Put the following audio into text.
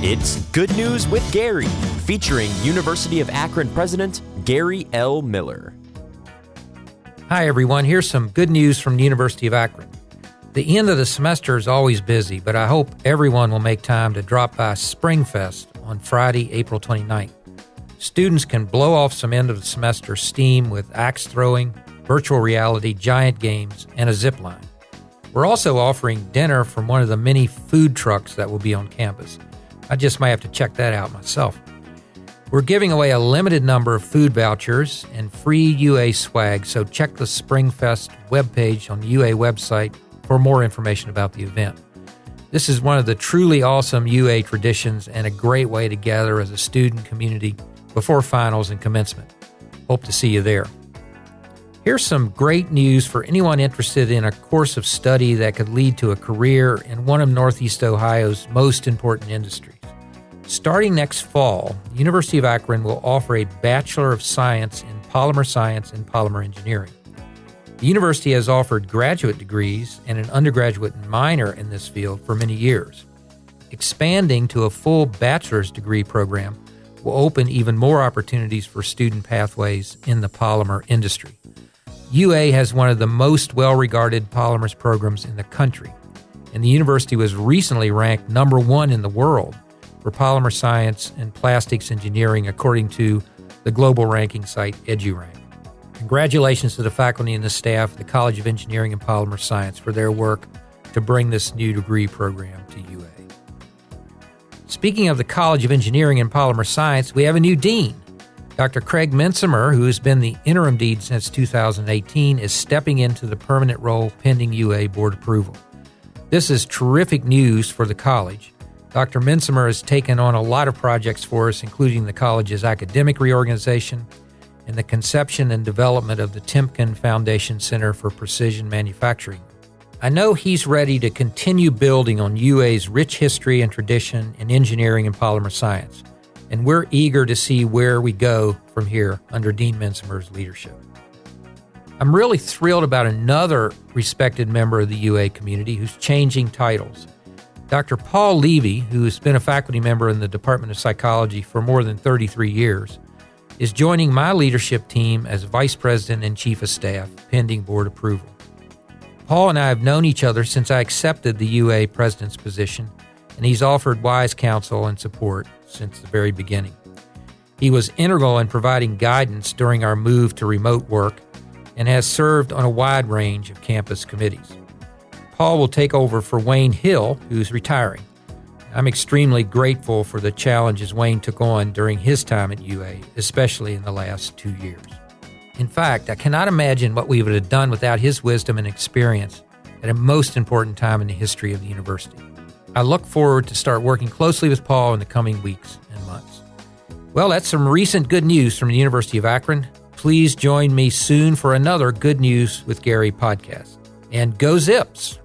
It's Good News with Gary, featuring University of Akron President Gary L. Miller. Hi, everyone. Here's some good news from the University of Akron. The end of the semester is always busy, but I hope everyone will make time to drop by SpringFest on Friday, April 29th. Students can blow off some end of the semester steam with axe throwing, virtual reality, giant games, and a zip line. We're also offering dinner from one of the many food trucks that will be on campus. I just might have to check that out myself. We're giving away a limited number of food vouchers and free UA swag, so check the SpringFest webpage on the UA website for more information about the event. This is one of the truly awesome UA traditions and a great way to gather as a student community before finals and commencement. Hope to see you there. Here's some great news for anyone interested in a course of study that could lead to a career in one of Northeast Ohio's most important industries. Starting next fall, the University of Akron will offer a Bachelor of Science and Polymer Engineering. The university has offered graduate degrees and an undergraduate minor in this field for many years. Expanding to a full bachelor's degree program will open even more opportunities for student pathways in the polymer industry. UA has one of the most well-regarded polymers programs in the country, and the university was recently ranked number 1 in the world for polymer science and plastics engineering, according to the global ranking site EduRank. Congratulations to the faculty and the staff at the College of Engineering and Polymer Science for their work to bring this new degree program to UA. Speaking of the College of Engineering and Polymer Science, we have a new dean. Dr. Craig Menzemer, who has been the interim dean since 2018, is stepping into the permanent role pending UA board approval. This is terrific news for the college. Dr. Menzemer has taken on a lot of projects for us, including the college's academic reorganization and the conception and development of the Timken Foundation Center for Precision Manufacturing. I know he's ready to continue building on UA's rich history and tradition in engineering and polymer science, and we're eager to see where we go from here under Dean Menzemer's leadership. I'm really thrilled about another respected member of the UA community who's changing titles. Dr. Paul Levy, who has been a faculty member in the Department of Psychology for more than 33 years, is joining my leadership team as Vice President and Chief of Staff, pending board approval. Paul and I have known each other since I accepted the UA President's position, and he's offered wise counsel and support since the very beginning. He was integral in providing guidance during our move to remote work and has served on a wide range of campus committees. Paul will take over for Wayne Hill, who's retiring. I'm extremely grateful for the challenges Wayne took on during his time at UA, especially in the last 2 years. In fact, I cannot imagine what we would have done without his wisdom and experience at a most important time in the history of the university. I look forward to start working closely with Paul in the coming weeks and months. Well, that's some recent good news from the University of Akron. Please join me soon for another Good News with Gary podcast. And go Zips!